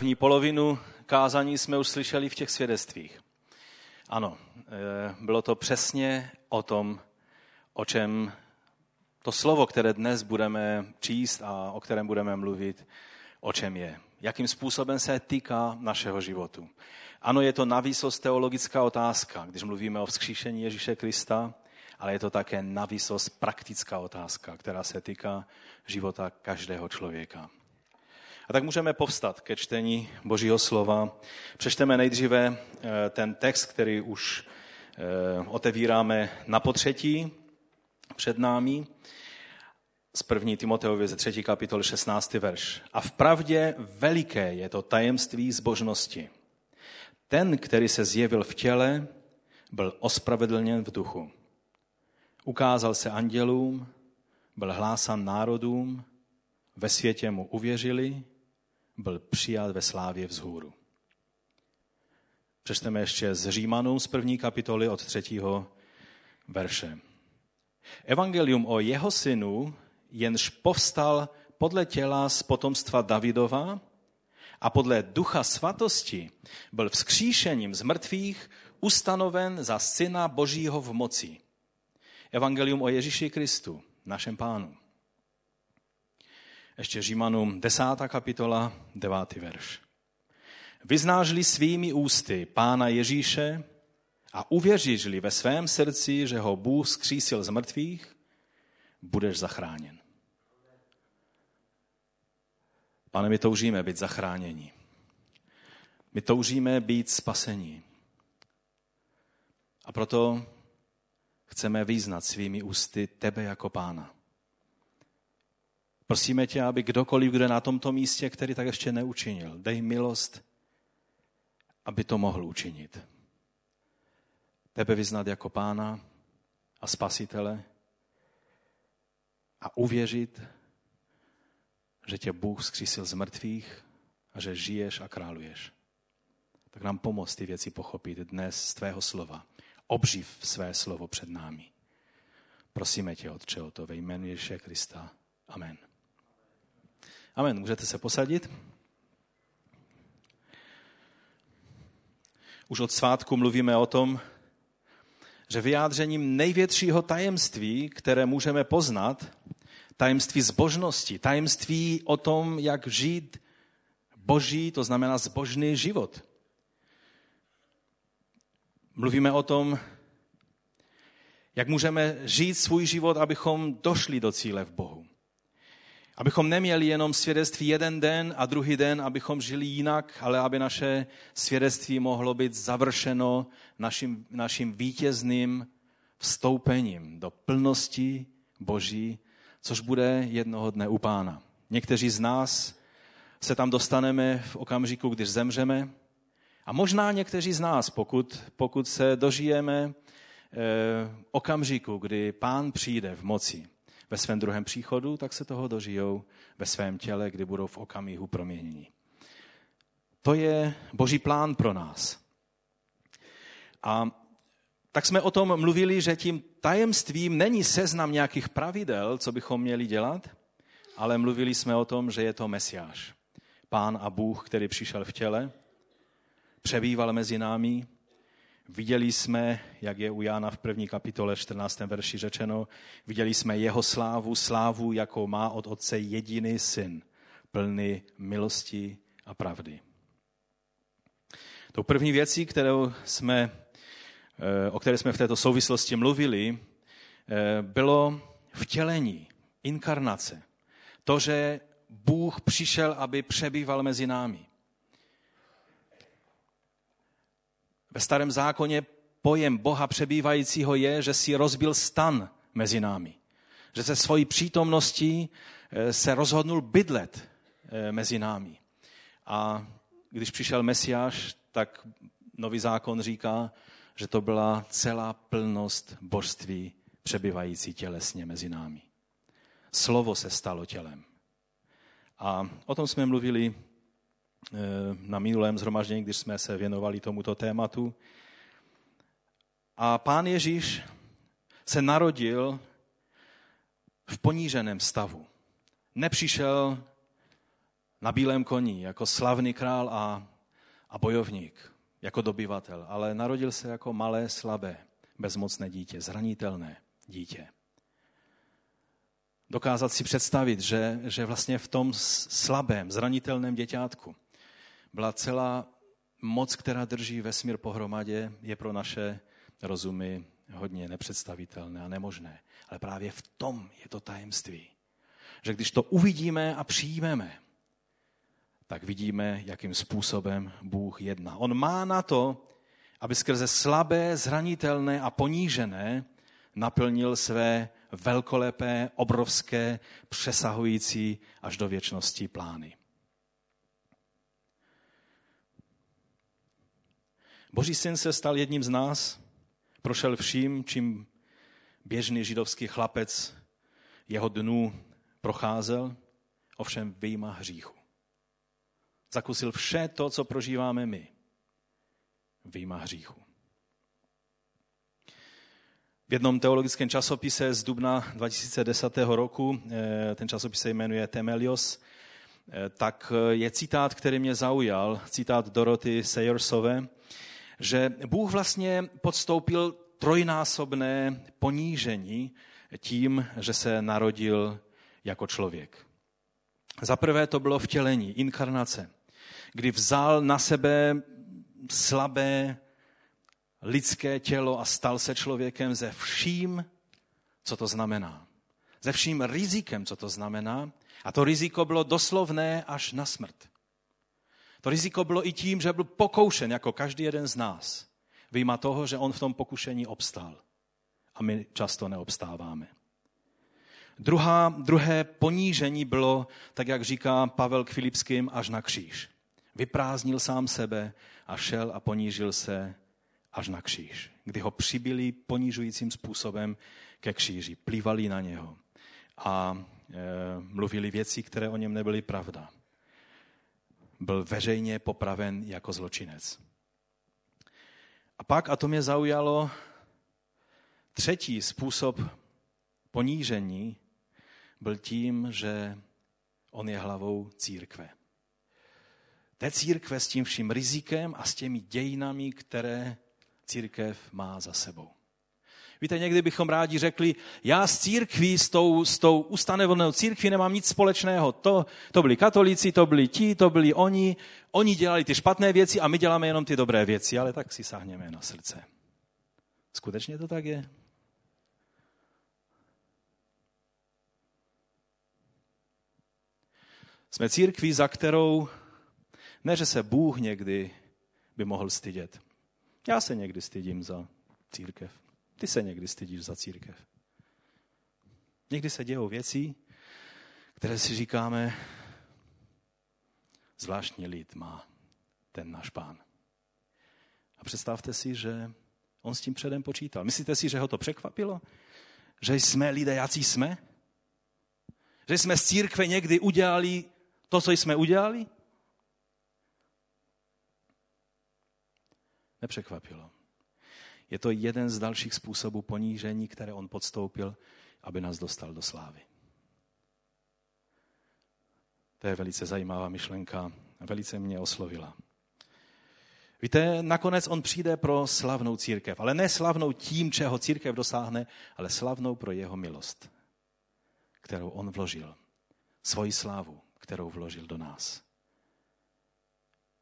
První polovinu kázání jsme už slyšeli v těch svědectvích. Ano, bylo to přesně o tom, o čem to slovo, které dnes budeme číst a o kterém budeme mluvit, o čem je. Jakým způsobem se týká našeho životu. Ano, je to navýsost teologická otázka, když mluvíme o vzkříšení Ježíše Krista, ale je to také navýsost praktická otázka, která se týká života každého člověka. A tak můžeme povstat ke čtení Božího slova. Přečteme nejdříve ten text, který už otevíráme na potřetí před námi, z 1. Timoteově ze 3. kapitoly 16. verš. A vpravdě veliké je to tajemství zbožnosti. Ten, který se zjevil v těle, byl ospravedlněn v duchu. Ukázal se andělům, byl hlásán národům, ve světě mu uvěřili, byl přijat ve slávě vzhůru. Přečteme ještě z Římanů z 1. kapitoly od 3. verše. Evangelium o jeho synu, jenž povstal podle těla z potomstva Davidova a podle ducha svatosti, byl vzkříšením z mrtvých ustanoven za syna Božího v moci. Evangelium o Ježíši Kristu, našem pánu. Ještě Římanům 10. kapitola, 9. verš. Vyznáš-li svými ústy pána Ježíše a uvěříš-li ve svém srdci, že ho Bůh zkřísil z mrtvých, budeš zachráněn. Pane, my toužíme být zachráněni. My toužíme být spaseni. A proto chceme vyznat svými ústy tebe jako pána. Prosíme tě, aby kdokoliv, kdo je na tomto místě, který tak ještě neučinil, dej milost, aby to mohl učinit. Tebe vyznat jako pána a spasitele a uvěřit, že tě Bůh vzkřísil z mrtvých a že žiješ a králuješ. Tak nám pomoz ty věci pochopit dnes z tvého slova. Obživ své slovo před námi. Prosíme tě, Otče, o to ve jménu Ježíše Krista. Amen. Amen. Můžete se posadit? Už od svátku mluvíme o tom, že vyjádřením největšího tajemství, které můžeme poznat, tajemství zbožnosti, tajemství o tom, jak žít boží, to znamená zbožný život. Mluvíme o tom, jak můžeme žít svůj život, abychom došli do cíle v Bohu. Abychom neměli jenom svědectví jeden den a druhý den, abychom žili jinak, ale aby naše svědectví mohlo být završeno naším vítězným vstoupením do plnosti Boží, což bude jednoho dne u Pána. Někteří z nás se tam dostaneme v okamžiku, když zemřeme, a možná někteří z nás, pokud se dožijeme okamžiku, kdy Pán přijde v moci, ve svém druhém příchodu, tak se toho dožijou ve svém těle, kdy budou v okamihu proměněni. To je Boží plán pro nás. A tak jsme o tom mluvili, že tím tajemstvím není seznam nějakých pravidel, co bychom měli dělat, ale mluvili jsme o tom, že je to Mesiáš. Pán a Bůh, který přišel v těle, přebýval mezi námi. Viděli jsme, jak je u Jana v 1. kapitole 14. verši řečeno, viděli jsme jeho slávu, jakou má od Otce jediný syn, plný milosti a pravdy. Tou první věcí, o které jsme v této souvislosti mluvili, bylo vtělení, inkarnace. To, že Bůh přišel, aby přebýval mezi námi. Ve Starém zákoně pojem Boha přebývajícího je, že si rozbil stan mezi námi. Že se svojí přítomností se rozhodnul bydlet mezi námi. A když přišel Mesiáš, tak Nový zákon říká, že to byla celá plnost božství přebývající tělesně mezi námi. Slovo se stalo tělem. A o tom jsme mluvili na minulém shromáždění, když jsme se věnovali tomuto tématu. A Pán Ježíš se narodil v poníženém stavu. Nepřišel na bílém koni, jako slavný král a bojovník, jako dobyvatel, ale narodil se jako malé, slabé, bezmocné dítě, zranitelné dítě. Dokázat si představit, že vlastně v tom slabém, zranitelném děťátku byla celá moc, která drží vesmír pohromadě, je pro naše rozumy hodně nepředstavitelné a nemožné. Ale právě v tom je to tajemství. Že když to uvidíme a přijmeme, tak vidíme, jakým způsobem Bůh jedná. On má na to, aby skrze slabé, zranitelné a ponížené naplnil své velkolepé, obrovské, přesahující až do věčnosti plány. Boží syn se stal jedním z nás, prošel vším, čím běžný židovský chlapec jeho dnů procházel, ovšem vyjma hříchu. Zakusil vše to, co prožíváme my, vyjma hříchu. V jednom teologickém časopise z dubna 2010. roku, ten časopis se jmenuje Themelios, tak je citát, který mě zaujal, citát Dorothy Sayersové, že Bůh vlastně podstoupil trojnásobné ponížení tím, že se narodil jako člověk. Za prvé to bylo vtělení, inkarnace, kdy vzal na sebe slabé lidské tělo a stal se člověkem se vším, co to znamená. Se vším rizikem, co to znamená. A to riziko bylo doslovné až na smrt. To riziko bylo i tím, že byl pokoušen, jako každý jeden z nás. Vyjma toho, že on v tom pokušení obstál. A my často neobstáváme. Druhé ponížení bylo, tak jak říká Pavel k Filipským, až na kříž. Vyprázdnil sám sebe a šel a ponížil se až na kříž, kdy ho přibili ponižujícím způsobem ke kříži, plývali na něho a mluvili věci, které o něm nebyly pravda. Byl veřejně popraven jako zločinec. A pak, a to mě zaujalo, třetí způsob ponížení byl tím, že on je hlavou církve. Té církve s tím vším rizikem a s těmi dějinami, které církev má za sebou. Víte, někdy bychom rádi řekli, já s církví, s tou ustanovenou církví nemám nic společného. To byli katolíci, to byli ti, to byli oni. Oni dělali ty špatné věci a my děláme jenom ty dobré věci, ale tak si sáhněme na srdce. Skutečně to tak je? Jsme církví, za kterou ne, že se Bůh někdy by mohl stydět. Já se někdy stydím za církev. Ty se někdy stydíš za církev. Někdy se dějou věci, které si říkáme, zvláštní lid má ten náš Pán. A představte si, že on s tím předem počítal. Myslíte si, že ho to překvapilo? Že jsme lidé, jací jsme? Že jsme z církve někdy udělali to, co jsme udělali? Nepřekvapilo. Je to jeden z dalších způsobů ponížení, které on podstoupil, aby nás dostal do slávy. To je velice zajímavá myšlenka, velice mě oslovila. Víte, nakonec on přijde pro slavnou církev, ale ne slavnou tím, čeho církev dosáhne, ale slavnou pro jeho milost, kterou on vložil, svoji slávu, kterou vložil do nás.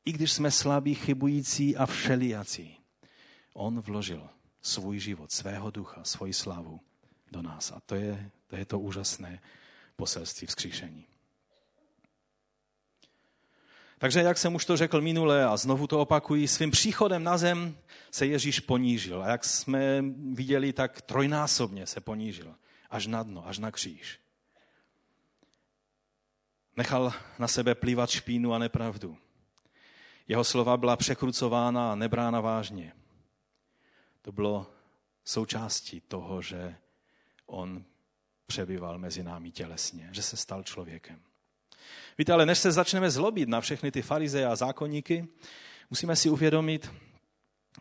I když jsme slabí, chybující a všelijací, on vložil svůj život, svého ducha, svoji slávu do nás. A to je to úžasné poselství vzkříšení. Takže, jak jsem už to řekl minule a znovu to opakuji, svým příchodem na zem se Ježíš ponížil. A jak jsme viděli, tak trojnásobně se ponížil. Až na dno, až na kříž. Nechal na sebe plývat špínu a nepravdu. Jeho slova byla překrucována a nebrána vážně. To bylo součástí toho, že on přebýval mezi námi tělesně, že se stal člověkem. Víte, ale než se začneme zlobit na všechny ty farizeje a zákonníky, musíme si uvědomit,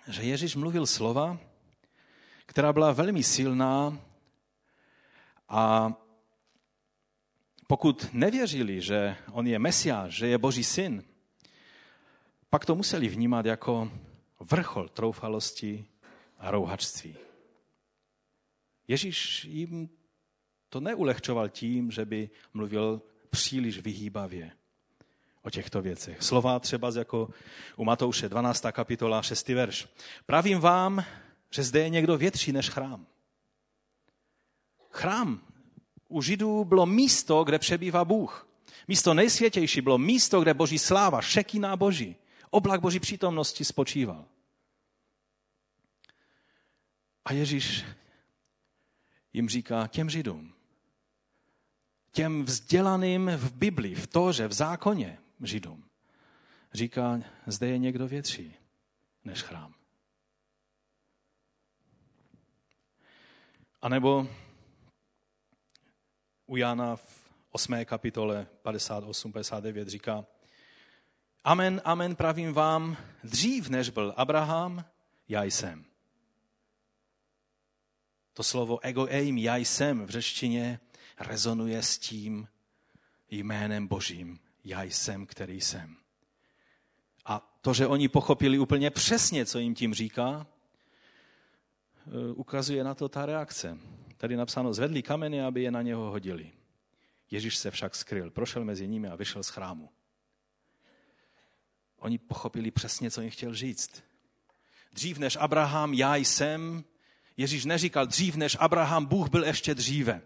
že Ježíš mluvil slova, která byla velmi silná a Pokud nevěřili, že on je Mesiáš, že je Boží syn, pak to museli vnímat jako vrchol troufalosti a rouhačství. Ježíš jim to neulehčoval tím, že by mluvil příliš vyhýbavě o těchto věcech. Slova třeba jako u Matouše 12. kapitola 6. verš. Pravím vám, že zde je někdo větší než chrám. Chrám u Židů bylo místo, kde přebývá Bůh. Místo nejsvětější bylo místo, kde Boží sláva, šekína Boží, oblak Boží přítomnosti spočíval. A Ježíš jim říká těm Židům, těm vzdělaným v Bibli, v Tóře, v zákoně Židům, říká, zde je někdo větší než chrám. A nebo u Jana v 8. kapitole 58-59 říká, amen, amen, pravím vám, dřív než byl Abraham, já jsem. To slovo ego eim, já jsem, v řečtině rezonuje s tím jménem Božím, já jsem, který jsem. A to, že oni pochopili úplně přesně, co jim tím říká, ukazuje na to ta reakce. Tady napsáno, zvedli kameny, aby je na něho hodili. Ježíš se však skryl, prošel mezi nimi a vyšel z chrámu. Oni pochopili přesně, co jim chtěl říct. Dřív než Abraham, já jsem. Ježíš neříkal, dřív než Abraham, Bůh byl ještě dříve.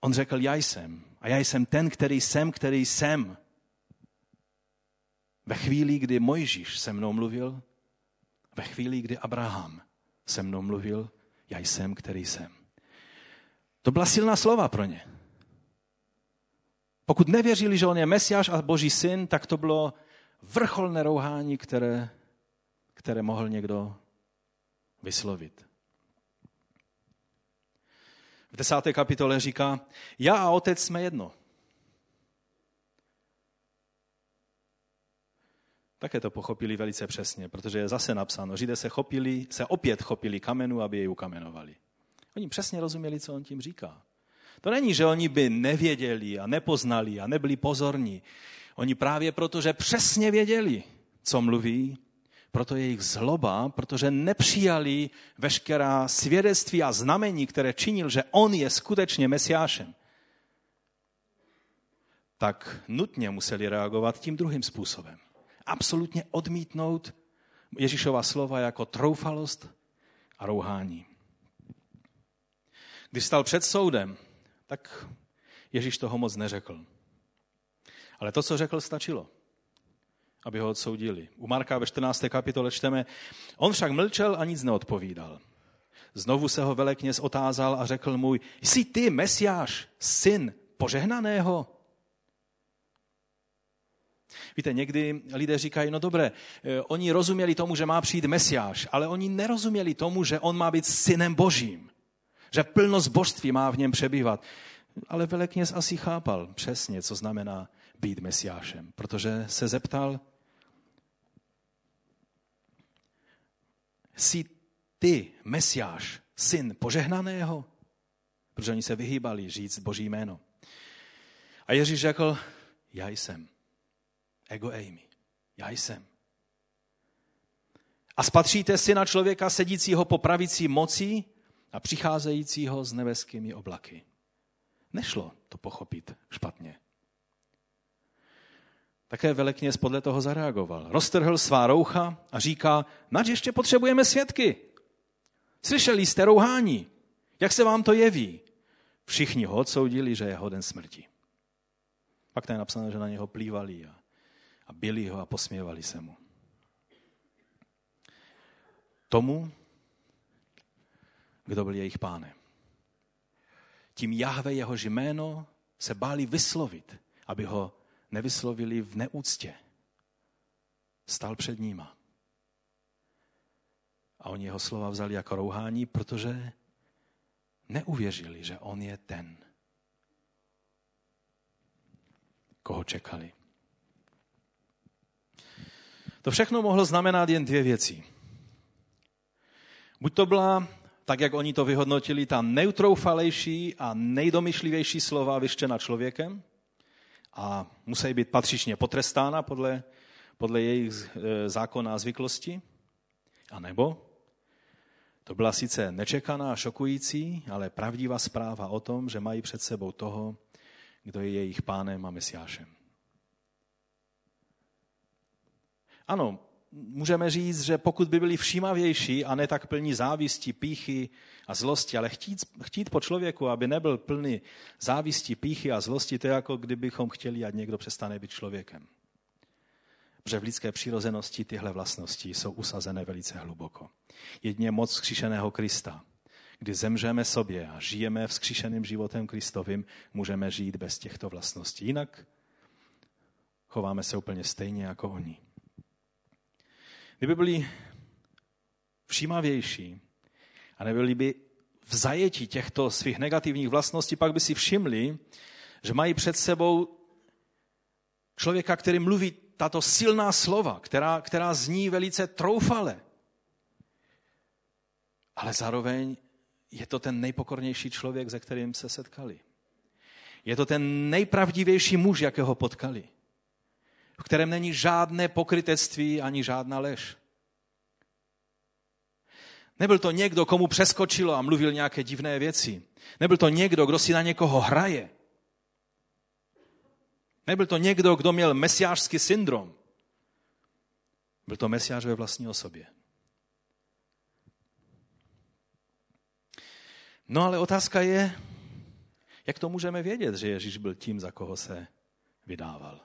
On řekl, já jsem. A já jsem ten, který jsem, který jsem. Ve chvíli, kdy Mojžíš se mnou mluvil, ve chvíli, kdy Abraham se mnou mluvil, já jsem, který jsem. To byla silná slova pro ně. Pokud nevěřili, že on je Mesiáš a Boží syn, tak to bylo vrcholné rouhání, které mohl někdo vyslovit. V 10. kapitole říká, já a otec jsme jedno. Také to pochopili velice přesně, protože je zase napsáno, Židé se opět chopili kamenu, aby jej ukamenovali. Oni přesně rozuměli, co on tím říká. To není, že oni by nevěděli a nepoznali a nebyli pozorní. Oni právě proto, že přesně věděli, co mluví, proto jejich zloba, protože nepřijali veškerá svědectví a znamení, které činil, že on je skutečně Mesiášem, tak nutně museli reagovat tím druhým způsobem. Absolutně odmítnout Ježíšova slova jako troufalost a rouhání. Když stal před soudem, tak Ježíš toho moc neřekl. Ale to, co řekl, stačilo, aby ho odsoudili. U Marka ve 14. kapitole čteme, on však mlčel a nic neodpovídal. Znovu se ho velekněz otázal a řekl mu, jsi ty, Mesiáš, syn požehnaného? Víte, někdy lidé říkají, no dobré, oni rozuměli tomu, že má přijít Mesiáš, ale oni nerozuměli tomu, že on má být synem Božím, že plnost božství má v něm přebývat. Ale velekněz asi chápal přesně, co znamená být Mesiášem, protože se zeptal, jsi ty, Mesiáš, syn požehnaného? Protože oni se vyhýbali říct Boží jméno. A Ježíš řekl, já jsem. Ego eimi. Já jsem. A spatříte syna člověka sedícího po pravici moci a přicházejícího s nebeskými oblaky. Nešlo to pochopit špatně. Také velekněz podle toho zareagoval. Roztrhl svá roucha a říká, nač ještě potřebujeme svědky. Slyšeli jste rouhání. Jak se vám to jeví? Všichni ho odsoudili, že je hoden smrti. Pak tam je napsáno, že na něho plývali a bili ho a posměvali se mu. Tomu, kdo byl jejich pánem. Tím Jahve, jeho jméno, se báli vyslovit, aby ho nevyslovili v neúctě. Stál před níma. A oni jeho slova vzali jako rouhání, protože neuvěřili, že on je ten, koho čekali. To všechno mohlo znamenat jen dvě věci. Buď to byla tak jak oni to vyhodnotili, ta nejtroufalejší a nejdomyšlivější slova vyřčena člověkem a musí být patřičně potrestána podle jejich zákona a zvyklosti. A nebo to byla sice nečekaná a šokující, ale pravdivá zpráva o tom, že mají před sebou toho, kdo je jejich pánem a mesiášem. Ano, můžeme říct, že pokud by byli všímavější a ne tak plní závisti, pýchy a zlosti, ale chtít po člověku, aby nebyl plný závisti, pýchy a zlosti, to je jako kdybychom chtěli, ať někdo přestane být člověkem. Protože v lidské přirozenosti tyhle vlastnosti jsou usazené velice hluboko. Jedině moc vzkříšeného Krista, kdy zemřeme sobě a žijeme vzkříšeným životem Kristovým, můžeme žít bez těchto vlastností. Jinak chováme se úplně stejně jako oni. Kdyby byli všímavější a nebyli by v zajetí těchto svých negativních vlastností, pak by si všimli, že mají před sebou člověka, který mluví tato silná slova, která zní velice troufale. Ale zároveň je to ten nejpokornější člověk, se kterým se setkali. Je to ten nejpravdivější muž, jakého potkali, v kterém není žádné pokrytectví ani žádná lež. Nebyl to někdo, komu přeskočilo a mluvil nějaké divné věci. Nebyl to někdo, kdo si na někoho hraje. Nebyl to někdo, kdo měl mesiářský syndrom. Byl to mesiář ve vlastní osobě. No ale otázka je, jak to můžeme vědět, že Ježíš byl tím, za koho se vydával.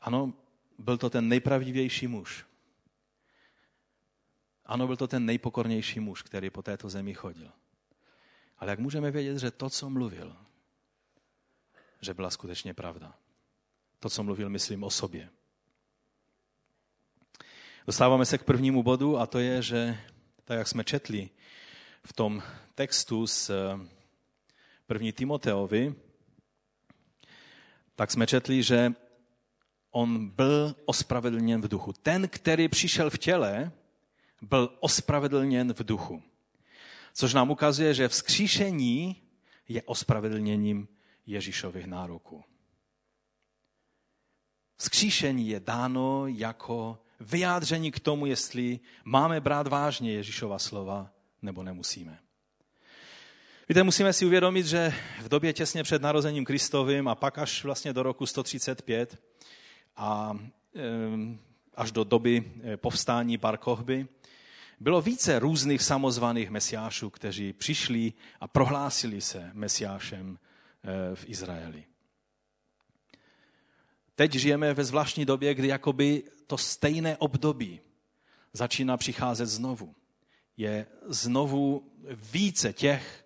Ano, byl to ten nejpravdivější muž. Ano, byl to ten nejpokornější muž, který po této zemi chodil. Ale jak můžeme vědět, že to, co mluvil, že byla skutečně pravda? To, co mluvil, myslím o sobě. Dostáváme se k prvnímu bodu a to je, že tak, jak jsme četli v tom textu z 1. Timoteovi, tak jsme četli, že on byl ospravedlněn v duchu. Ten, který přišel v těle, byl ospravedlněn v duchu. Což nám ukazuje, že vzkříšení je ospravedlněním Ježíšových nároků. Vzkříšení je dáno jako vyjádření k tomu, jestli máme brát vážně Ježíšova slova, nebo nemusíme. Víte, musíme si uvědomit, že v době těsně před narozením Kristovým a pak až vlastně do roku 135 a až do doby povstání Bar Kochby bylo více různých samozvaných mesiášů, kteří přišli a prohlásili se mesiášem v Izraeli. Teď žijeme ve zvláštní době, kdy jakoby to stejné období začíná přicházet znovu. Je znovu více těch,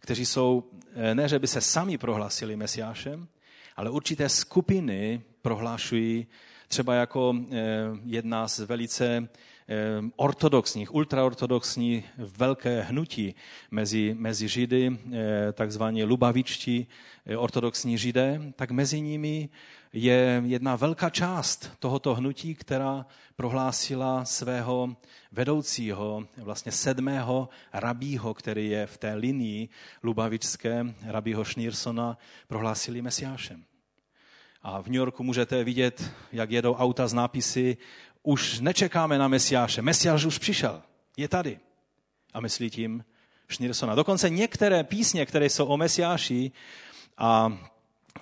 kteří jsou, ne že by se sami prohlásili mesiášem, ale určité skupiny prohlášují, třeba jako jedna z velice ortodoxních, ultraortodoxní velké hnutí mezi Židy, takzvaní Lubavičtí, ortodoxní Židé, tak mezi nimi je jedna velká část tohoto hnutí, která prohlásila svého vedoucího, vlastně 7. rabího, který je v té linii lubavičské, rabího Schneersona, prohlásili mesiášem. A v New Yorku můžete vidět, jak jedou auta s nápisy: už nečekáme na mesiáše, mesiáš už přišel, je tady. A myslí tím Schneersona. Dokonce některé písně, které jsou o mesiáši, a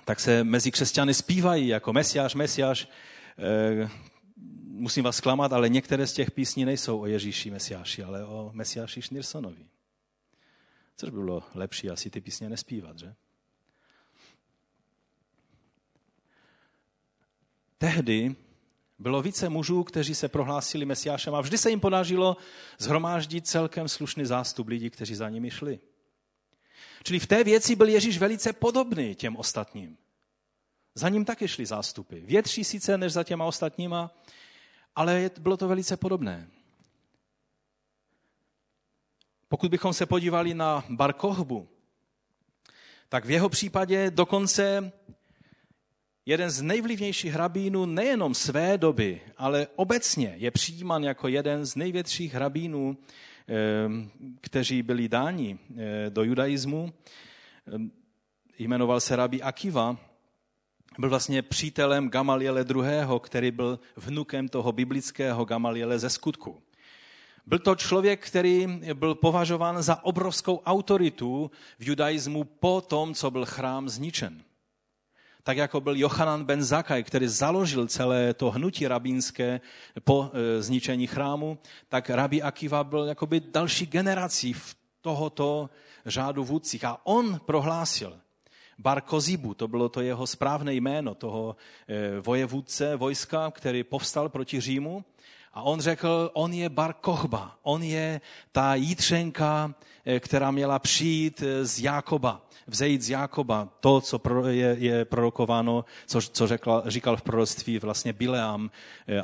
tak se mezi křesťany zpívají jako mesiáš, mesiáš. Musím vás zklamat, ale některé z těch písní nejsou o Ježíši mesiáši, ale o mesiáši Schneersonovi. Což by bylo lepší asi ty písně nespívat, že? Tehdy bylo více mužů, kteří se prohlásili mesiášem a vždy se jim podařilo shromáždit celkem slušný zástup lidí, kteří za nimi šli. Čili v té věci byl Ježíš velice podobný těm ostatním. Za ním taky šli zástupy. Větší sice než za těma ostatníma, ale bylo to velice podobné. Pokud bychom se podívali na Bar Kochbu, tak v jeho případě dokonce jeden z nejvlivnějších rabínů nejenom své doby, ale obecně je přijímán jako jeden z největších rabínů kteří byli dáni do judaismu. Jmenoval se Rabí Akiva, byl vlastně přítelem Gamaliele II., který byl vnukem toho biblického Gamaliele ze Skutku. Byl to člověk, který byl považován za obrovskou autoritu v judaismu po tom, co byl chrám zničen. Tak jako byl Johanan ben Zakaj, který založil celé to hnutí rabínské po zničení chrámu, tak Rabí Akiva byl jakoby další generací v tohoto řádu vůdcích. A on prohlásil, Bar Kozibu, to bylo to jeho správné jméno, toho vojevůdce vojska, který povstal proti Římu, a on řekl, on je Bar Kochba, on je ta jítřenka, která měla přijít z Jákoba, vzejít z Jákoba, to, co je prorokováno, co říkal v proroctví vlastně Bileam,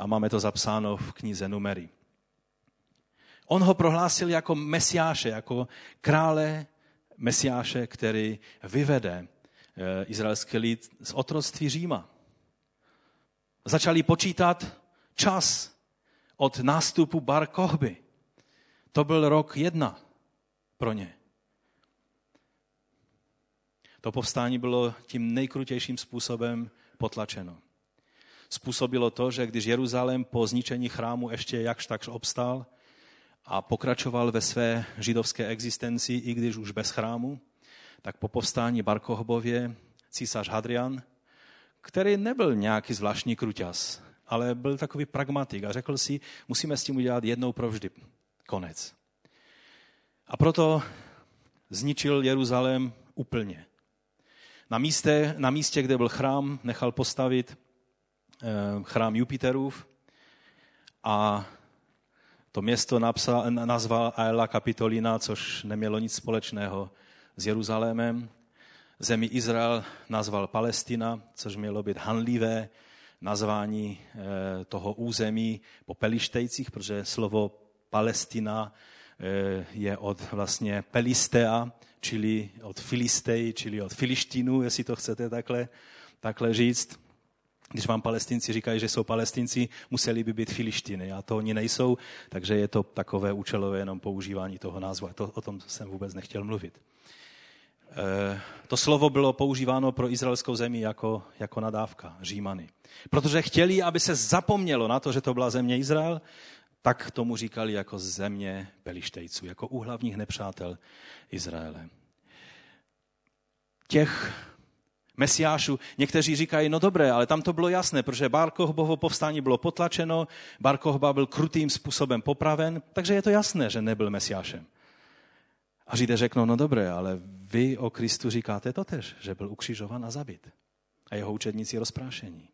a máme to zapsáno v knize Numeri. On ho prohlásil jako mesiáše, jako krále mesiáše, který vyvede izraelský lid z otroctví Říma. Začali počítat čas od nástupu Bar Kochby. To byl rok 1 pro ně. To povstání bylo tím nejkrutějším způsobem potlačeno. Způsobilo to, že když Jeruzalém po zničení chrámu ještě jakž takž obstál a pokračoval ve své židovské existenci, i když už bez chrámu, tak po povstání Bar Kochbově císař Hadrian, který nebyl nějaký zvláštní kruťas, ale byl takový pragmatik a řekl si, musíme s tím udělat jednou provždy konec. A proto zničil Jeruzalém úplně. Na místě, kde byl chrám, nechal postavit chrám Jupiterův a to město nazval Aelia Kapitolina, což nemělo nic společného s Jeruzalémem. Zemi Izrael nazval Palestina, což mělo být hanlivé nazvání toho území po Pelištejcích, protože slovo Palestina je od vlastně Pelistea, čili od Filistej, čili od Filištinu, jestli to chcete takhle říct. Když vám Palestinci říkají, že jsou Palestinci, museli by být Filištiny a to oni nejsou, takže je to takové účelové jenom používání toho názvu. A to, o tom jsem vůbec nechtěl mluvit. To slovo bylo používáno pro izraelskou zemi jako nadávka, Římany. Protože chtěli, aby se zapomnělo na to, že to byla země Izrael, tak tomu říkali jako země Pelištejců, jako úhlavních nepřátel Izraele. Těch mesiášů, někteří říkají, no dobré, ale tam to bylo jasné, protože Bar Kochbovo povstání bylo potlačeno, Bar Kochba byl krutým způsobem popraven, takže je to jasné, že nebyl mesiášem. A Židé řeknou, no dobré, ale vy o Kristu říkáte totež, že byl ukřižovan a zabit. A jeho učedníci rozprášení.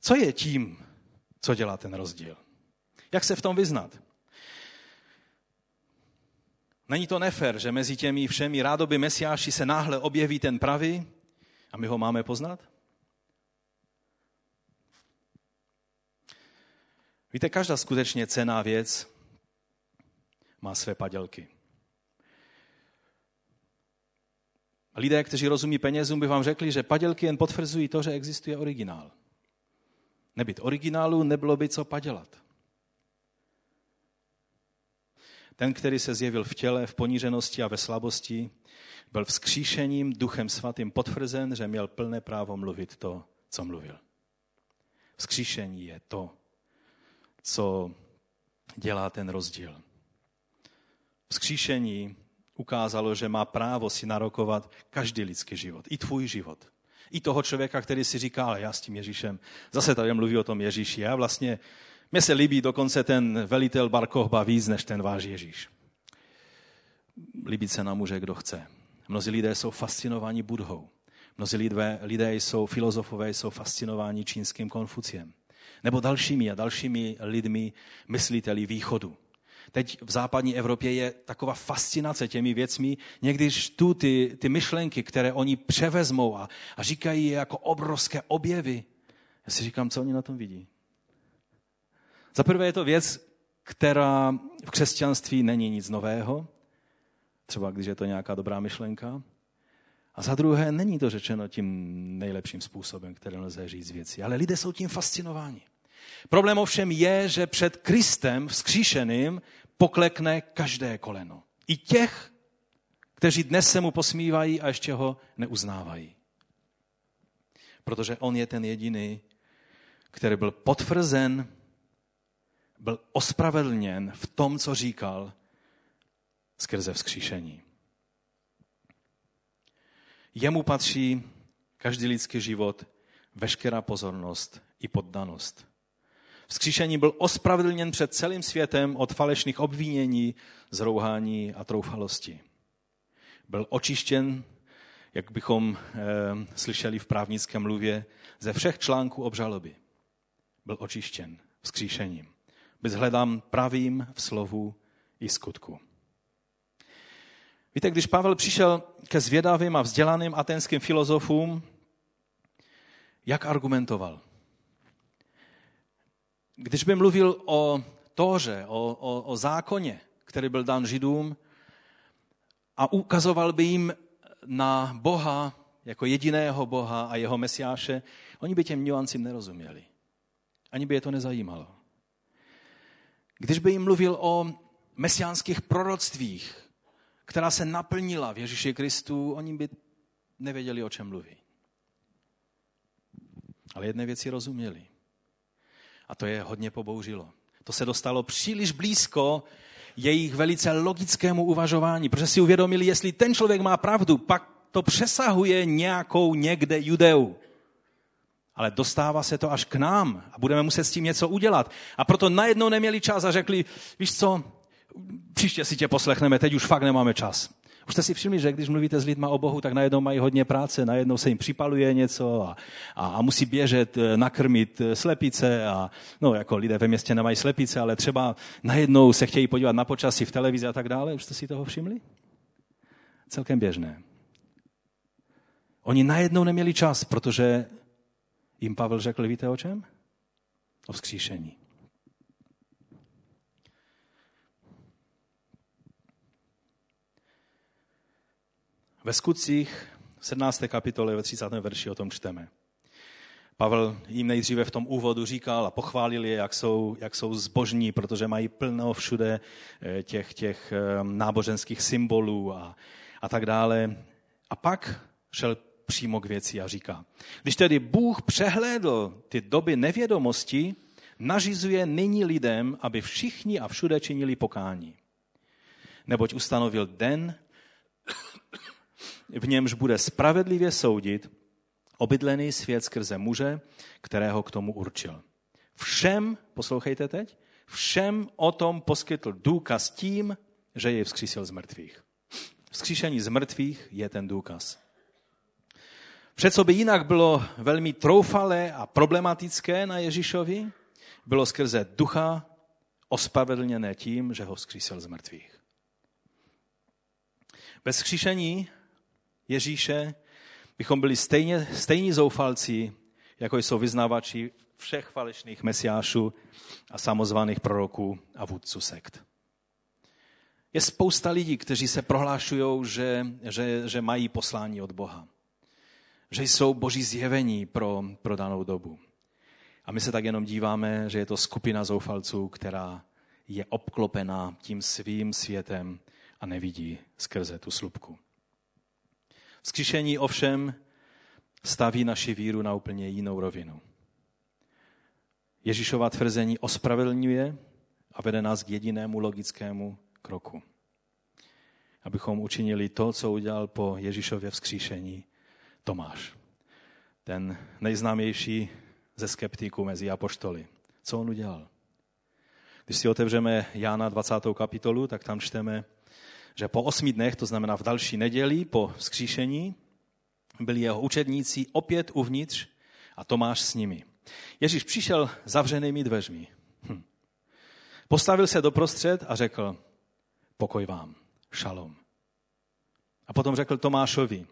Co je tím, co dělá ten rozdíl? Jak se v tom vyznat? Není to nefér, že mezi těmi všemi rádoby mesiáši se náhle objeví ten pravý a my ho máme poznat? Víte, každá skutečně cenná věc má své padělky. Lidé, kteří rozumí penězům, by vám řekli, že padělky jen potvrzují to, že existuje originál. Nebyt originálu, nebylo by co padělat. Ten, který se zjevil v těle, v poníženosti a ve slabosti, byl vzkříšením Duchem Svatým potvrzen, že měl plné právo mluvit to, co mluvil. Vzkříšení je to, co dělá ten rozdíl. Vzkříšení ukázalo, že má právo si narokovat každý lidský život, i tvůj život. I toho člověka, který si říká, ale já s tím Ježíšem, zase tady mluví o tom Ježíši. Já vlastně, mně se líbí dokonce ten velitel Bar Kochba víc, než ten váš Ježíš. Líbit se nám může, kdo chce. Mnozí lidé jsou fascinováni Budhou. Mnozí lidé jsou, filozofové jsou fascinováni čínským Konfuciem. Nebo dalšími lidmi, mysliteli východu. Teď v západní Evropě je taková fascinace těmi věcmi. Někdy čtu ty myšlenky, které oni převezmou a říkají je jako obrovské objevy. Já si říkám, co oni na tom vidí. Za prvé je to věc, která v křesťanství není nic nového, třeba když je to nějaká dobrá myšlenka. A za druhé není to řečeno tím nejlepším způsobem, kterým lze říct věci. Ale lidé jsou tím fascinováni. Problém ovšem je, že před Kristem vzkříšeným poklekne každé koleno. I těch, kteří dnes se mu posmívají a ještě ho neuznávají. Protože on je ten jediný, který byl potvrzen, byl ospravedlněn v tom, co říkal, skrze vzkříšení. Jemu patří každý lidský život, veškerá pozornost i poddanost. Vzkříšení byl ospravedlněn před celým světem od falešných obvinění, zrouhání a troufalosti. Byl očištěn, jak bychom slyšeli v právnickém mluvě, ze všech článků obžaloby. Byl očištěn vzkříšením. Bezhledám pravým v slovu i skutku. Víte, když Pavel přišel ke zvědavým a vzdělaným aténským filozofům, jak argumentoval? Když by mluvil o Tóře, o zákoně, který byl dán Židům, a ukazoval by jim na Boha, jako jediného Boha a jeho Mesiáše, oni by těm nuancím nerozuměli. Ani by je to nezajímalo. Když by jim mluvil o mesiánských proroctvích, která se naplnila v Ježíši Kristu, oni by nevěděli, o čem mluví. Ale jedné věci rozuměli. A to je hodně pobouřilo. To se dostalo příliš blízko jejich velice logickému uvažování, protože si uvědomili, jestli ten člověk má pravdu, pak to přesahuje nějakou někde Judeu. Ale dostává se to až k nám a budeme muset s tím něco udělat. A proto najednou neměli čas a řekli, víš co, příště si tě poslechneme, teď už fakt nemáme čas. Už jste si všimli, že když mluvíte s lidma o Bohu, tak najednou mají hodně práce, najednou se jim připaluje něco a musí běžet, nakrmit slepice. No jako lidé ve městě nemají slepice, ale třeba najednou se chtějí podívat na počasí v televizi a tak dále. Už jste si toho všimli? Celkem běžné. Oni najednou neměli čas, protože jim Pavel řekl, víte o čem? O vzkříšení. Ve Skutcích, v 17. kapitole, ve 30. verši o tom čteme. Pavel jim nejdříve v tom úvodu říkal a pochválil je, jak jsou zbožní, protože mají plno všude těch náboženských symbolů a tak dále. A pak šel přímo k věci a říká, když tedy Bůh přehlédl ty doby nevědomosti, nařizuje nyní lidem, aby všichni a všude činili pokání. Neboť ustanovil den, v němž bude spravedlivě soudit obydlený svět skrze muže, kterého k tomu určil. Všem, poslouchejte teď, všem o tom poskytl důkaz tím, že jej vzkřísil z mrtvých. Vzkříšení z mrtvých je ten důkaz. Vše, co by jinak bylo velmi troufalé a problematické na Ježíšovi, bylo skrze ducha ospravedlněné tím, že ho vzkřísil z mrtvých. Bez vzkříšení Ježíše bychom byli stejní zoufalci, jako jsou vyznávači všech falešných mesiášů a samozvaných proroků a vůdců sekt. Je spousta lidí, kteří se prohlášují, že mají poslání od Boha. Že jsou boží zjevení pro danou dobu. A my se tak jenom díváme, že je to skupina zoufalců, která je obklopená tím svým světem a nevidí skrze tu slupku. Vzkříšení ovšem staví naši víru na úplně jinou rovinu. Ježíšova tvrzení ospravedlňuje a vede nás k jedinému logickému kroku. Abychom učinili to, co udělal po Ježíšově vzkříšení Tomáš, ten nejznámější ze skeptiků mezi apoštoly. Co on udělal? Když si otevřeme Jana 20. kapitolu, tak tam čteme, že po 8 dnech, to znamená v další neděli, po vzkříšení, byli jeho učedníci opět uvnitř a Tomáš s nimi. Ježíš přišel zavřenými dveřmi. Postavil se doprostřed a řekl, pokoj vám, šalom. A potom řekl Tomášovi,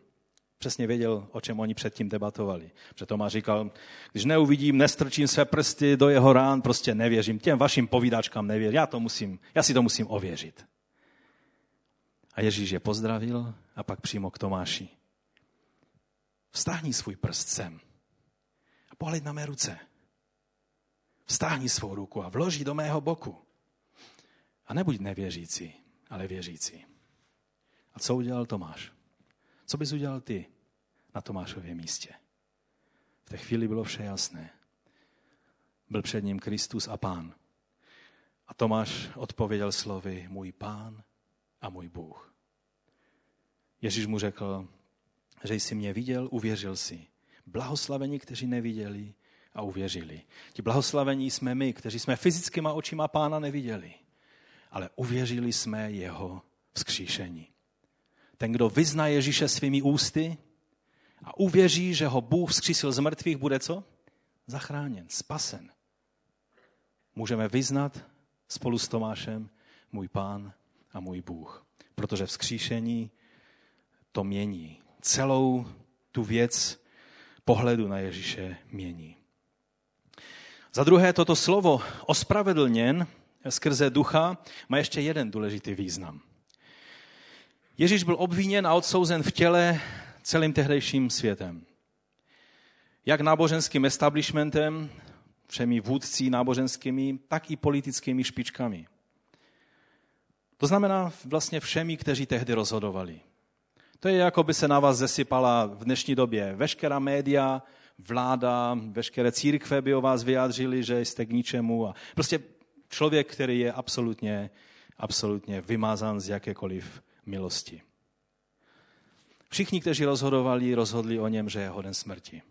přesně věděl, o čem oni předtím debatovali. Protože Tomáš říkal, když neuvidím, nestrčím své prsty do jeho rán, prostě nevěřím, těm vašim povídačkám nevěřím, já si to musím ověřit. A Ježíš je pozdravil a pak přímo k Tomáši. Vztáhni svůj prst sem a pohled na mé ruce. Vztáhni svou ruku a vloží do mého boku. A nebuď nevěřící, ale věřící. A co udělal Tomáš? Co bys udělal ty na Tomášově místě? V té chvíli bylo vše jasné. Byl před ním Kristus a Pán. A Tomáš odpověděl slovy můj Pán a můj Bůh. Ježíš mu řekl, že jsi mě viděl, uvěřil jsi. Blahoslavení, kteří neviděli a uvěřili. Ti blahoslavení jsme my, kteří jsme fyzickýma očima Pána neviděli, ale uvěřili jsme jeho vzkříšení. Ten, kdo vyzná Ježíše svými ústy a uvěří, že ho Bůh vzkřísil z mrtvých, bude co? Zachráněn, spasen. Můžeme vyznat spolu s Tomášem můj Pán a můj Bůh, protože vzkříšení to mění. Celou tu věc pohledu na Ježíše mění. Za druhé, toto slovo ospravedlněn skrze ducha má ještě jeden důležitý význam. Ježíš byl obviněn a odsouzen v těle celým tehdejším světem. Jak náboženským establishmentem, všemi vůdci náboženskými, tak i politickými špičkami. To znamená vlastně všemi, kteří tehdy rozhodovali. To je, jako by se na vás zesypala v dnešní době veškerá média, vláda, veškeré církve by o vás vyjádřili, že jste k ničemu. A prostě člověk, který je absolutně vymazán z jakékoliv milosti. Všichni, kteří rozhodovali, rozhodli o něm, že je hoden smrti.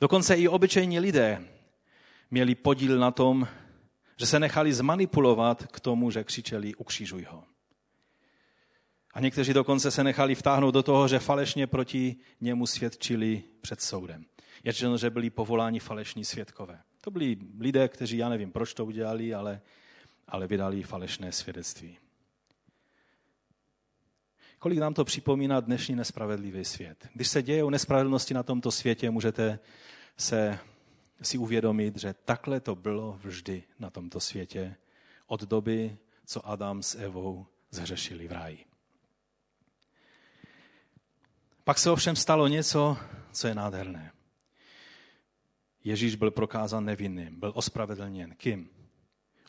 Dokonce i obyčejní lidé měli podíl na tom, že se nechali zmanipulovat k tomu, že křičeli ukřižuj ho. A někteří dokonce se nechali vtáhnout do toho, že falešně proti němu svědčili před soudem. Je řečeno, že byli povoláni falešní svědkové. To byli lidé, kteří, já nevím, proč to udělali, ale vydali falešné svědectví. Kolik nám to připomíná dnešní nespravedlivý svět? Když se dějou nespravedlnosti na tomto světě, můžete si uvědomit, že takhle to bylo vždy na tomto světě od doby, co Adam s Evou zhřešili v ráji. Pak se ovšem stalo něco, co je nádherné. Ježíš byl prokázán nevinným, byl ospravedlněn. Kým?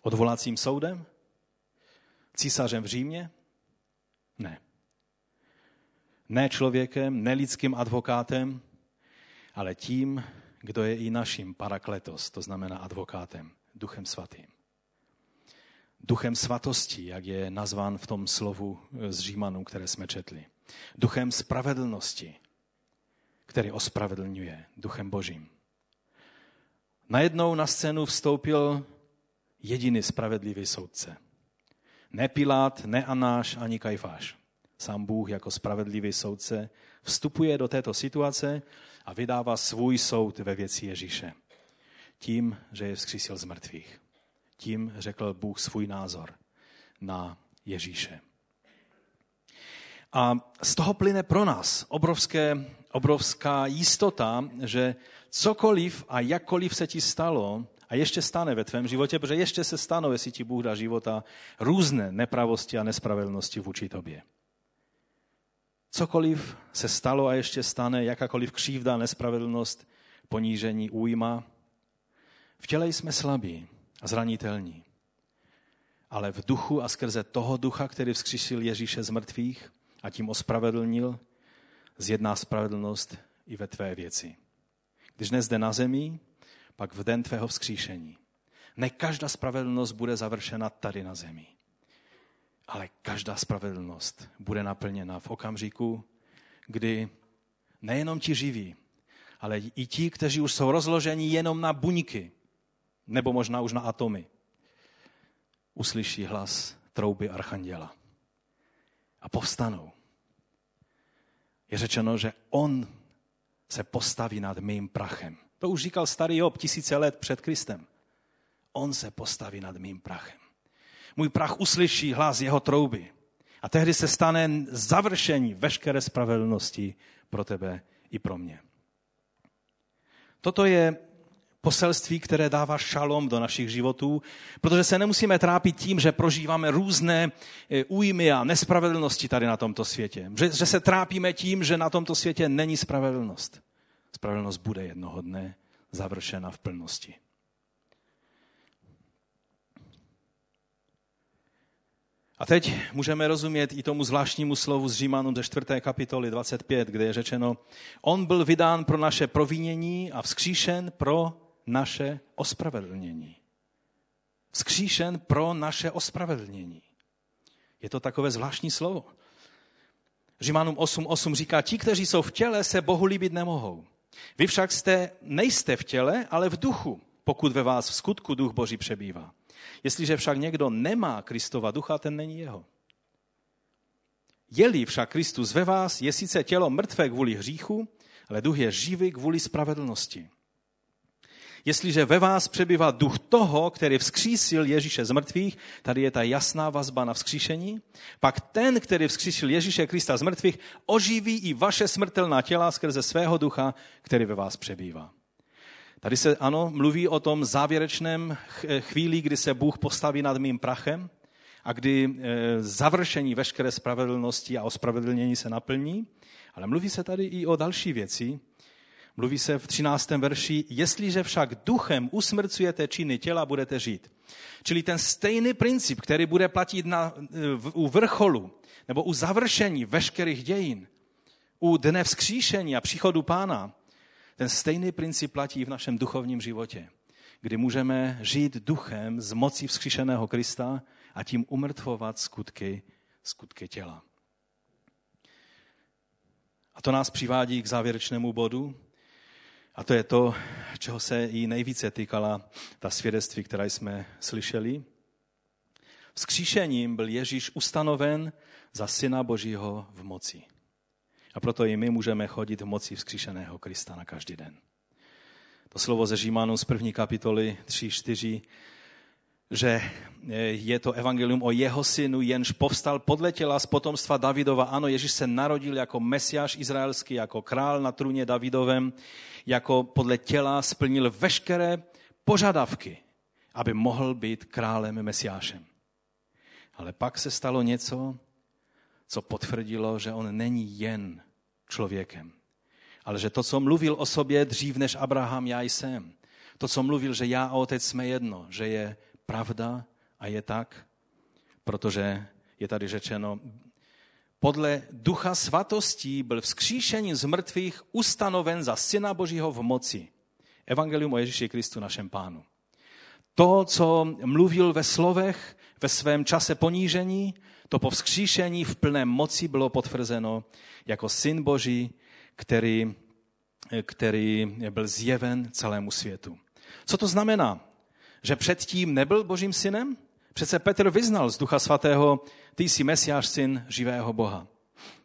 Odvolacím soudem? Císařem v Římě? Ne. Ne člověkem, ne lidským advokátem, ale tím, kdo je i naším parakletos, to znamená advokátem, Duchem Svatým. Duchem svatosti, jak je nazván v tom slovu z Římanů, které jsme četli. Duchem spravedlnosti, který ospravedlňuje, Duchem Božím. Najednou na scénu vstoupil jediný spravedlivý soudce. Ne Pilát, ne Anáš, ani Kajfáš. Sám Bůh jako spravedlivý soudce vstupuje do této situace a vydává svůj soud ve věci Ježíše. Tím, že je vzkřísil z mrtvých. Tím řekl Bůh svůj názor na Ježíše. A z toho plyne pro nás obrovská jistota, že cokoliv a jakkoliv se ti stalo a ještě stane ve tvém životě, protože ještě se stanou, jestli ti Bůh dá života, různé nepravosti a nespravedlnosti vůči tobě. Cokoliv se stalo a ještě stane, jakákoliv křívda, nespravedlnost, ponížení, újma. V těle jsme slabí a zranitelní, ale v duchu a skrze toho ducha, který vzkřísil Ježíše z mrtvých a tím ospravedlnil, zjedná spravedlnost i ve tvé věci. Když ne zde na zemi, pak v den tvého vzkříšení. Ne každá spravedlnost bude završena tady na zemi, ale každá spravedlnost bude naplněna v okamžiku, kdy nejenom ti živí, ale i ti, kteří už jsou rozloženi jenom na buňky, nebo možná už na atomy, uslyší hlas trouby Archanděla a povstanou. Je řečeno, že on se postaví nad mým prachem. To už říkal starý Job 1000 let před Kristem. On se postaví nad mým prachem. Můj prach uslyší hlas jeho trouby a tehdy se stane završení veškeré spravedlnosti pro tebe i pro mě. Toto je poselství, které dává šalom do našich životů, protože se nemusíme trápit tím, že prožíváme různé újmy a nespravedlnosti tady na tomto světě. Že se trápíme tím, že na tomto světě není spravedlnost. Spravedlnost bude jednoho dne završena v plnosti. A teď můžeme rozumět i tomu zvláštnímu slovu z Římanům ze 4. kapitoly 25, kde je řečeno, on byl vydán pro naše provinění a vzkříšen pro naše ospravedlnění. Vzkříšen pro naše ospravedlnění. Je to takové zvláštní slovo. Římanům 8.8 říká, ti, kteří jsou v těle, se Bohu líbit nemohou. Vy však nejste v těle, ale v duchu, pokud ve vás v skutku duch Boží přebývá. Jestliže však někdo nemá Kristova ducha, ten není jeho. Je-li však Kristus ve vás, je sice tělo mrtvé kvůli hříchu, ale duch je živý kvůli spravedlnosti. Jestliže ve vás přebývá duch toho, který vzkřísil Ježíše z mrtvých, tady je ta jasná vazba na vzkříšení, pak ten, který vzkřísil Ježíše Krista z mrtvých, oživí i vaše smrtelná těla skrze svého ducha, který ve vás přebývá. Tady se, ano, mluví o tom závěrečném chvíli, kdy se Bůh postaví nad mým prachem a kdy završení veškeré spravedlnosti a ospravedlnění se naplní, ale mluví se tady i o další věci. Mluví se v 13. verši, jestliže však duchem usmrcujete činy těla, budete žít. Čili ten stejný princip, který bude platit u vrcholu nebo u završení veškerých dějin, u dne vzkříšení a příchodu Pána, ten stejný princip platí v našem duchovním životě, kdy můžeme žít duchem z moci vzkříšeného Krista a tím umrtvovat skutky těla. A to nás přivádí k závěrečnému bodu, a to je to, čeho se i nejvíce týkala ta svědectví, která jsme slyšeli. Vzkříšením byl Ježíš ustanoven za Syna Božího v moci. A proto i my můžeme chodit v moci vzkříšeného Krista na každý den. To slovo ze Římanů z 1. kapitoly 3:4, že je to evangelium o jeho synu, jenž povstal podle těla z potomstva Davidova. Ano, Ježíš se narodil jako mesiáš izraelský, jako král na trůně Davidovém, jako podle těla splnil veškeré požadavky, aby mohl být králem mesiášem. Ale pak se stalo něco, co potvrdilo, že on není jen člověkem, ale že to, co mluvil o sobě dřív než Abraham, já jsem, to, co mluvil, že já a otec jsme jedno, že je pravda a je tak, protože je tady řečeno, podle Ducha svatostí byl vzkříšením z mrtvých ustanoven za Syna Božího v moci. Evangelium o Ježíši Kristu, našem Pánu. To, co mluvil ve slovech, ve svém čase ponížení, to po vzkříšení v plné moci bylo potvrzeno jako Syn Boží, který byl zjeven celému světu. Co to znamená? Že předtím nebyl Božím synem? Přece Petr vyznal z Ducha svatého, ty jsi Mesiáš, syn živého Boha.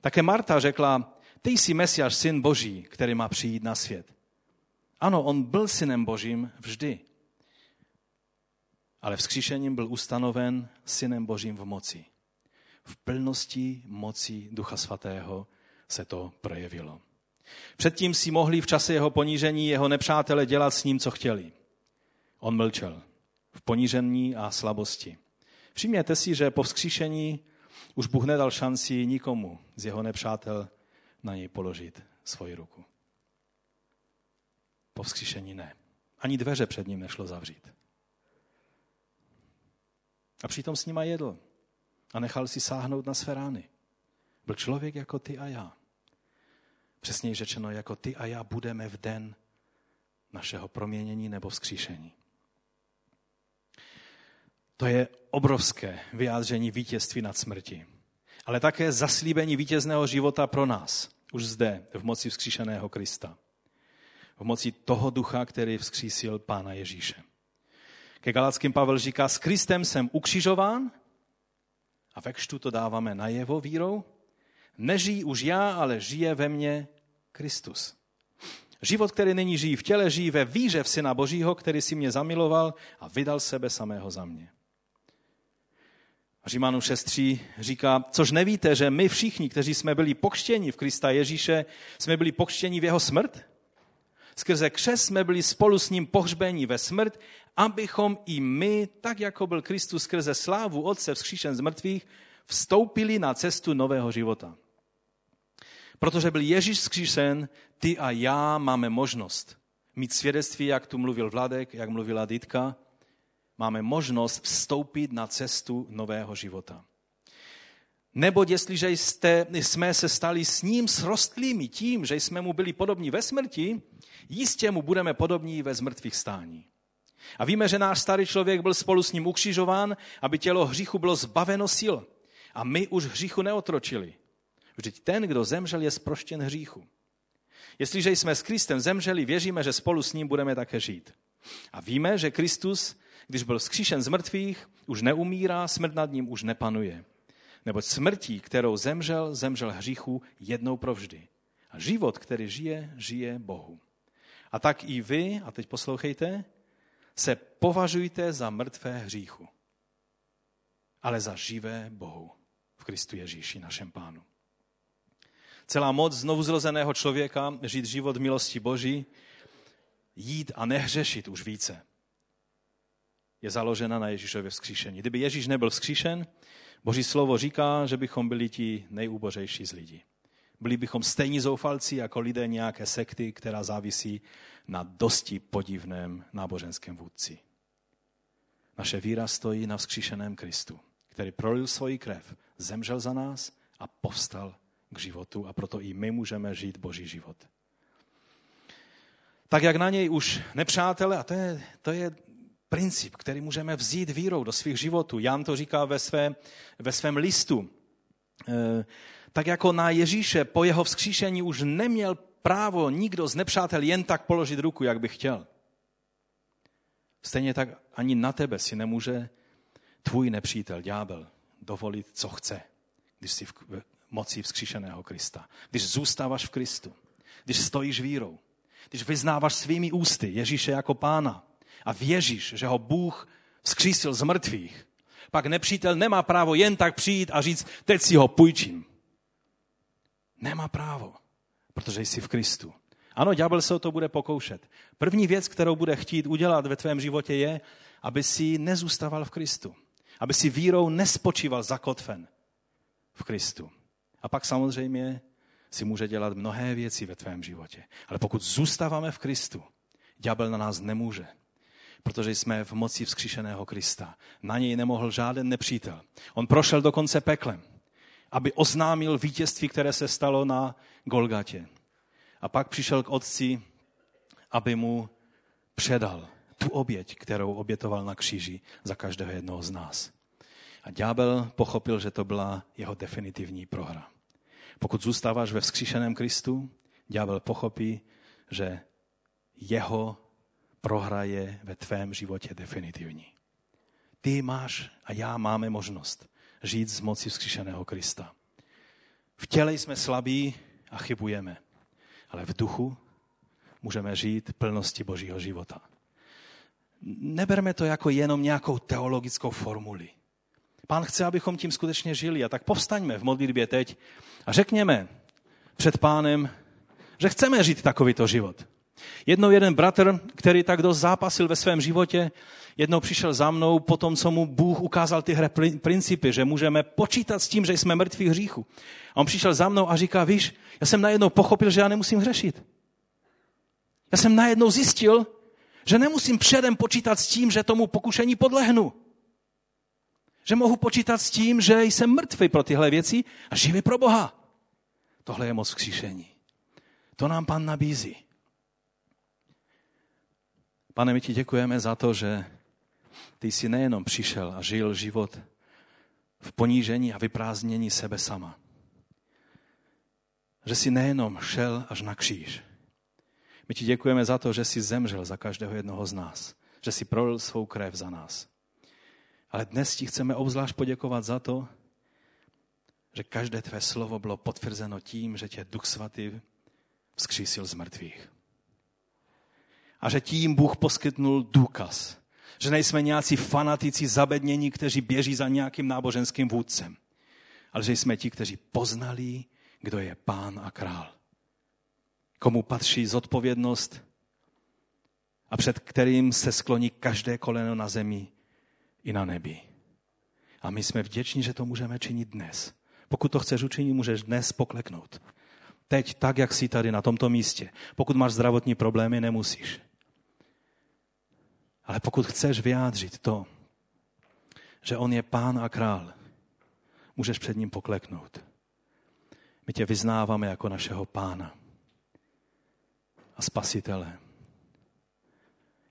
Také Marta řekla, ty jsi Mesiáš, syn Boží, který má přijít na svět. Ano, on byl synem Božím vždy, ale vzkříšením byl ustanoven synem Božím v moci. V plnosti moci Ducha svatého se to projevilo. Předtím si mohli v čase jeho ponížení jeho nepřátelé dělat s ním, co chtěli. On mlčel v ponížení a slabosti. Všimněte si, že po vzkříšení už Bůh nedal šanci nikomu z jeho nepřátel na něj položit svoji ruku. Po vzkříšení ne. Ani dveře před ním nešlo zavřít. A přitom s nima jedl a nechal si sáhnout na své rány. Byl člověk jako ty a já. Přesněji řečeno, jako ty a já budeme v den našeho proměnění nebo vzkříšení. To je obrovské vyjádření vítězství nad smrtí, ale také zaslíbení vítězného života pro nás, už zde, v moci vzkříšeného Krista. V moci toho ducha, který vzkřísil Pána Ježíše. Ke Galackým Pavel říká, s Kristem jsem ukřižován, a ve křtu to dáváme najevo vírou, nežijí už já, ale žije ve mně Kristus. Život, který nyní žijí v těle, žijí ve víře v Syna Božího, který si mě zamiloval a vydal sebe samého za mě. Římanům 6.3 říká, což nevíte, že my všichni, kteří jsme byli pokřtěni v Krista Ježíše, jsme byli pokřtěni v jeho smrt? Skrze křest jsme byli spolu s ním pohřbeni ve smrt, abychom i my, tak jako byl Kristus skrze slávu Otce vzkříšen z mrtvých, vstoupili na cestu nového života. Protože byl Ježíš vzkříšen, ty a já máme možnost mít svědectví, jak tu mluvil Vladek, jak mluvila Ditka. Máme možnost vstoupit na cestu nového života. Neboť jestliže jsme se stali s ním srostlými tím, že jsme mu byli podobní ve smrti, jistě mu budeme podobní ve zmrtvých stání. A víme, že náš starý člověk byl spolu s ním ukřižován, aby tělo hříchu bylo zbaveno sil. A my už hříchu neotročili. Vždyť ten, kdo zemřel, je zproštěn hříchu. Jestliže jsme s Kristem zemřeli, věříme, že spolu s ním budeme také žít. A víme, že Kristus, když byl vzkříšen z mrtvých, už neumírá, smrt nad ním už nepanuje. Neboť smrtí, kterou zemřel, zemřel hříchu jednou provždy. A život, který žije, žije Bohu. A tak i vy, a teď poslouchejte, se považujte za mrtvé hříchu, ale za živé Bohu v Kristu Ježíši, našem Pánu. Celá moc znovuzrozeného člověka žít život v milosti Boží, jít a nehřešit už více, je založena na Ježíšově vzkříšení. Kdyby Ježíš nebyl vzkříšen, Boží slovo říká, že bychom byli ti nejubožejší z lidí. Byli bychom stejní zoufalci jako lidé nějaké sekty, která závisí na dosti podivném náboženském vůdci. Naše víra stojí na vzkříšeném Kristu, který prolil svoji krev, zemřel za nás a povstal k životu, a proto i my můžeme žít Boží život. Tak jak na něj už nepřátelé, a to je princip, který můžeme vzít vírou do svých životů. Jan to říká ve svém listu. Tak jako na Ježíše po jeho vzkříšení už neměl právo nikdo z nepřátel jen tak položit ruku, jak by chtěl. Stejně tak ani na tebe si nemůže tvůj nepřítel, ďábel, dovolit, co chce, když jsi v moci vzkříšeného Krista. Když zůstáváš v Kristu, když stojíš vírou, když vyznáváš svými ústy Ježíše jako Pána a věříš, že ho Bůh vzkřísil z mrtvých, pak nepřítel nemá právo jen tak přijít a říct, teď si ho půjčím. Nemá právo, protože jsi v Kristu. Ano, ďábel se o to bude pokoušet. První věc, kterou bude chtít udělat ve tvém životě je, aby si nezůstával v Kristu. Aby si vírou nespočíval zakotven v Kristu. A pak samozřejmě si může dělat mnohé věci ve tvém životě. Ale pokud zůstáváme v Kristu, ďábel na nás nemůže. Protože jsme v moci vzkříšeného Krista. Na něj nemohl žádný nepřítel. On prošel dokonce peklem, aby oznámil vítězství, které se stalo na Golgatě. A pak přišel k otci, aby mu předal tu oběť, kterou obětoval na kříži za každého jednoho z nás. A ďábel pochopil, že to byla jeho definitivní prohra. Pokud zůstáváš ve vzkříšeném Kristu, ďábel pochopí, že jeho prohra je ve tvém životě definitivní. Ty máš a já máme možnost žít z moci vzkříšeného Krista. V těle jsme slabí a chybujeme, ale v duchu můžeme žít plnosti Božího života. Neberme to jako jenom nějakou teologickou formuli. Pán chce, abychom tím skutečně žili, a tak povstaňme v modlitbě teď a řekněme před Pánem, že chceme žít takovýto život. Jednou jeden bratr, který tak dost zápasil ve svém životě, jednou přišel za mnou po tom, co mu Bůh ukázal tyhle principy, že můžeme počítat s tím, že jsme mrtví hříchu. A on přišel za mnou a říká, víš, já jsem najednou pochopil, že já nemusím hřešit. Já jsem najednou zjistil, že nemusím předem počítat s tím, že tomu pokušení podlehnu. Že mohu počítat s tím, že jsem mrtvý pro tyhle věci a živý pro Boha. Tohle je moc vzkříšení. To nám Pán nabízí. Pane, my ti děkujeme za to, že ty jsi nejenom přišel a žil život v ponížení a vyprázdnění sebe sama. Že jsi nejenom šel až na kříž. My ti děkujeme za to, že jsi zemřel za každého jednoho z nás. Že jsi prolil svou krev za nás. Ale dnes ti chceme obzvlášť poděkovat za to, že každé tvé slovo bylo potvrzeno tím, že tě Duch Svatý vzkřísil z mrtvých. A že tím Bůh poskytnul důkaz, že nejsme nějací fanatici zabednění, kteří běží za nějakým náboženským vůdcem, ale že jsme ti, kteří poznali, kdo je Pán a Král, komu patří zodpovědnost a před kterým se skloní každé koleno na zemi i na nebi. A my jsme vděční, že to můžeme činit dnes. Pokud to chceš učinit, můžeš dnes pokleknout. Teď, tak, jak jsi tady na tomto místě. Pokud máš zdravotní problémy, nemusíš. Ale pokud chceš vyjádřit to, že on je Pán a Král, můžeš před ním pokleknout. My tě vyznáváme jako našeho Pána a Spasitele.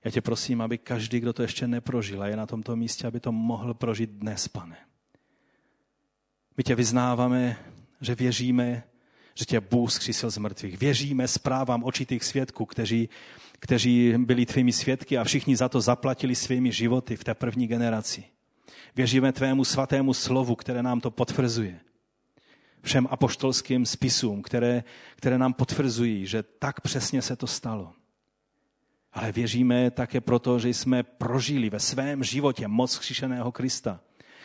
Já tě prosím, aby každý, kdo to ještě neprožil a je na tomto místě, aby to mohl prožít dnes, Pane. My tě vyznáváme, že věříme, že tě Bůh zkřísil z mrtvých. Věříme zprávám očitých svědků, kteří byli tvými svědky a všichni za to zaplatili svými životy v té první generaci. Věříme tvému svatému slovu, které nám to potvrzuje. Všem apoštolským spisům, které nám potvrzují, že tak přesně se to stalo. Ale věříme také proto, že jsme prožili ve svém životě moc vzkříšeného Krista,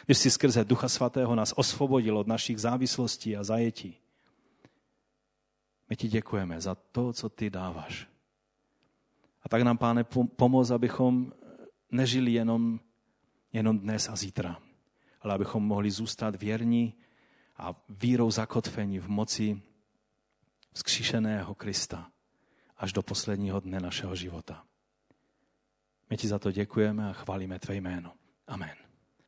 když si skrze Ducha Svatého nás osvobodil od našich závislostí a zajetí. My ti děkujeme za to, co ty dáváš. A tak nám, Páne, pomoz, abychom nežili jenom dnes a zítra, ale abychom mohli zůstat věrní a vírou zakotvení v moci vzkříšeného Krista až do posledního dne našeho života. My ti za to děkujeme a chválíme tvé jméno. Amen.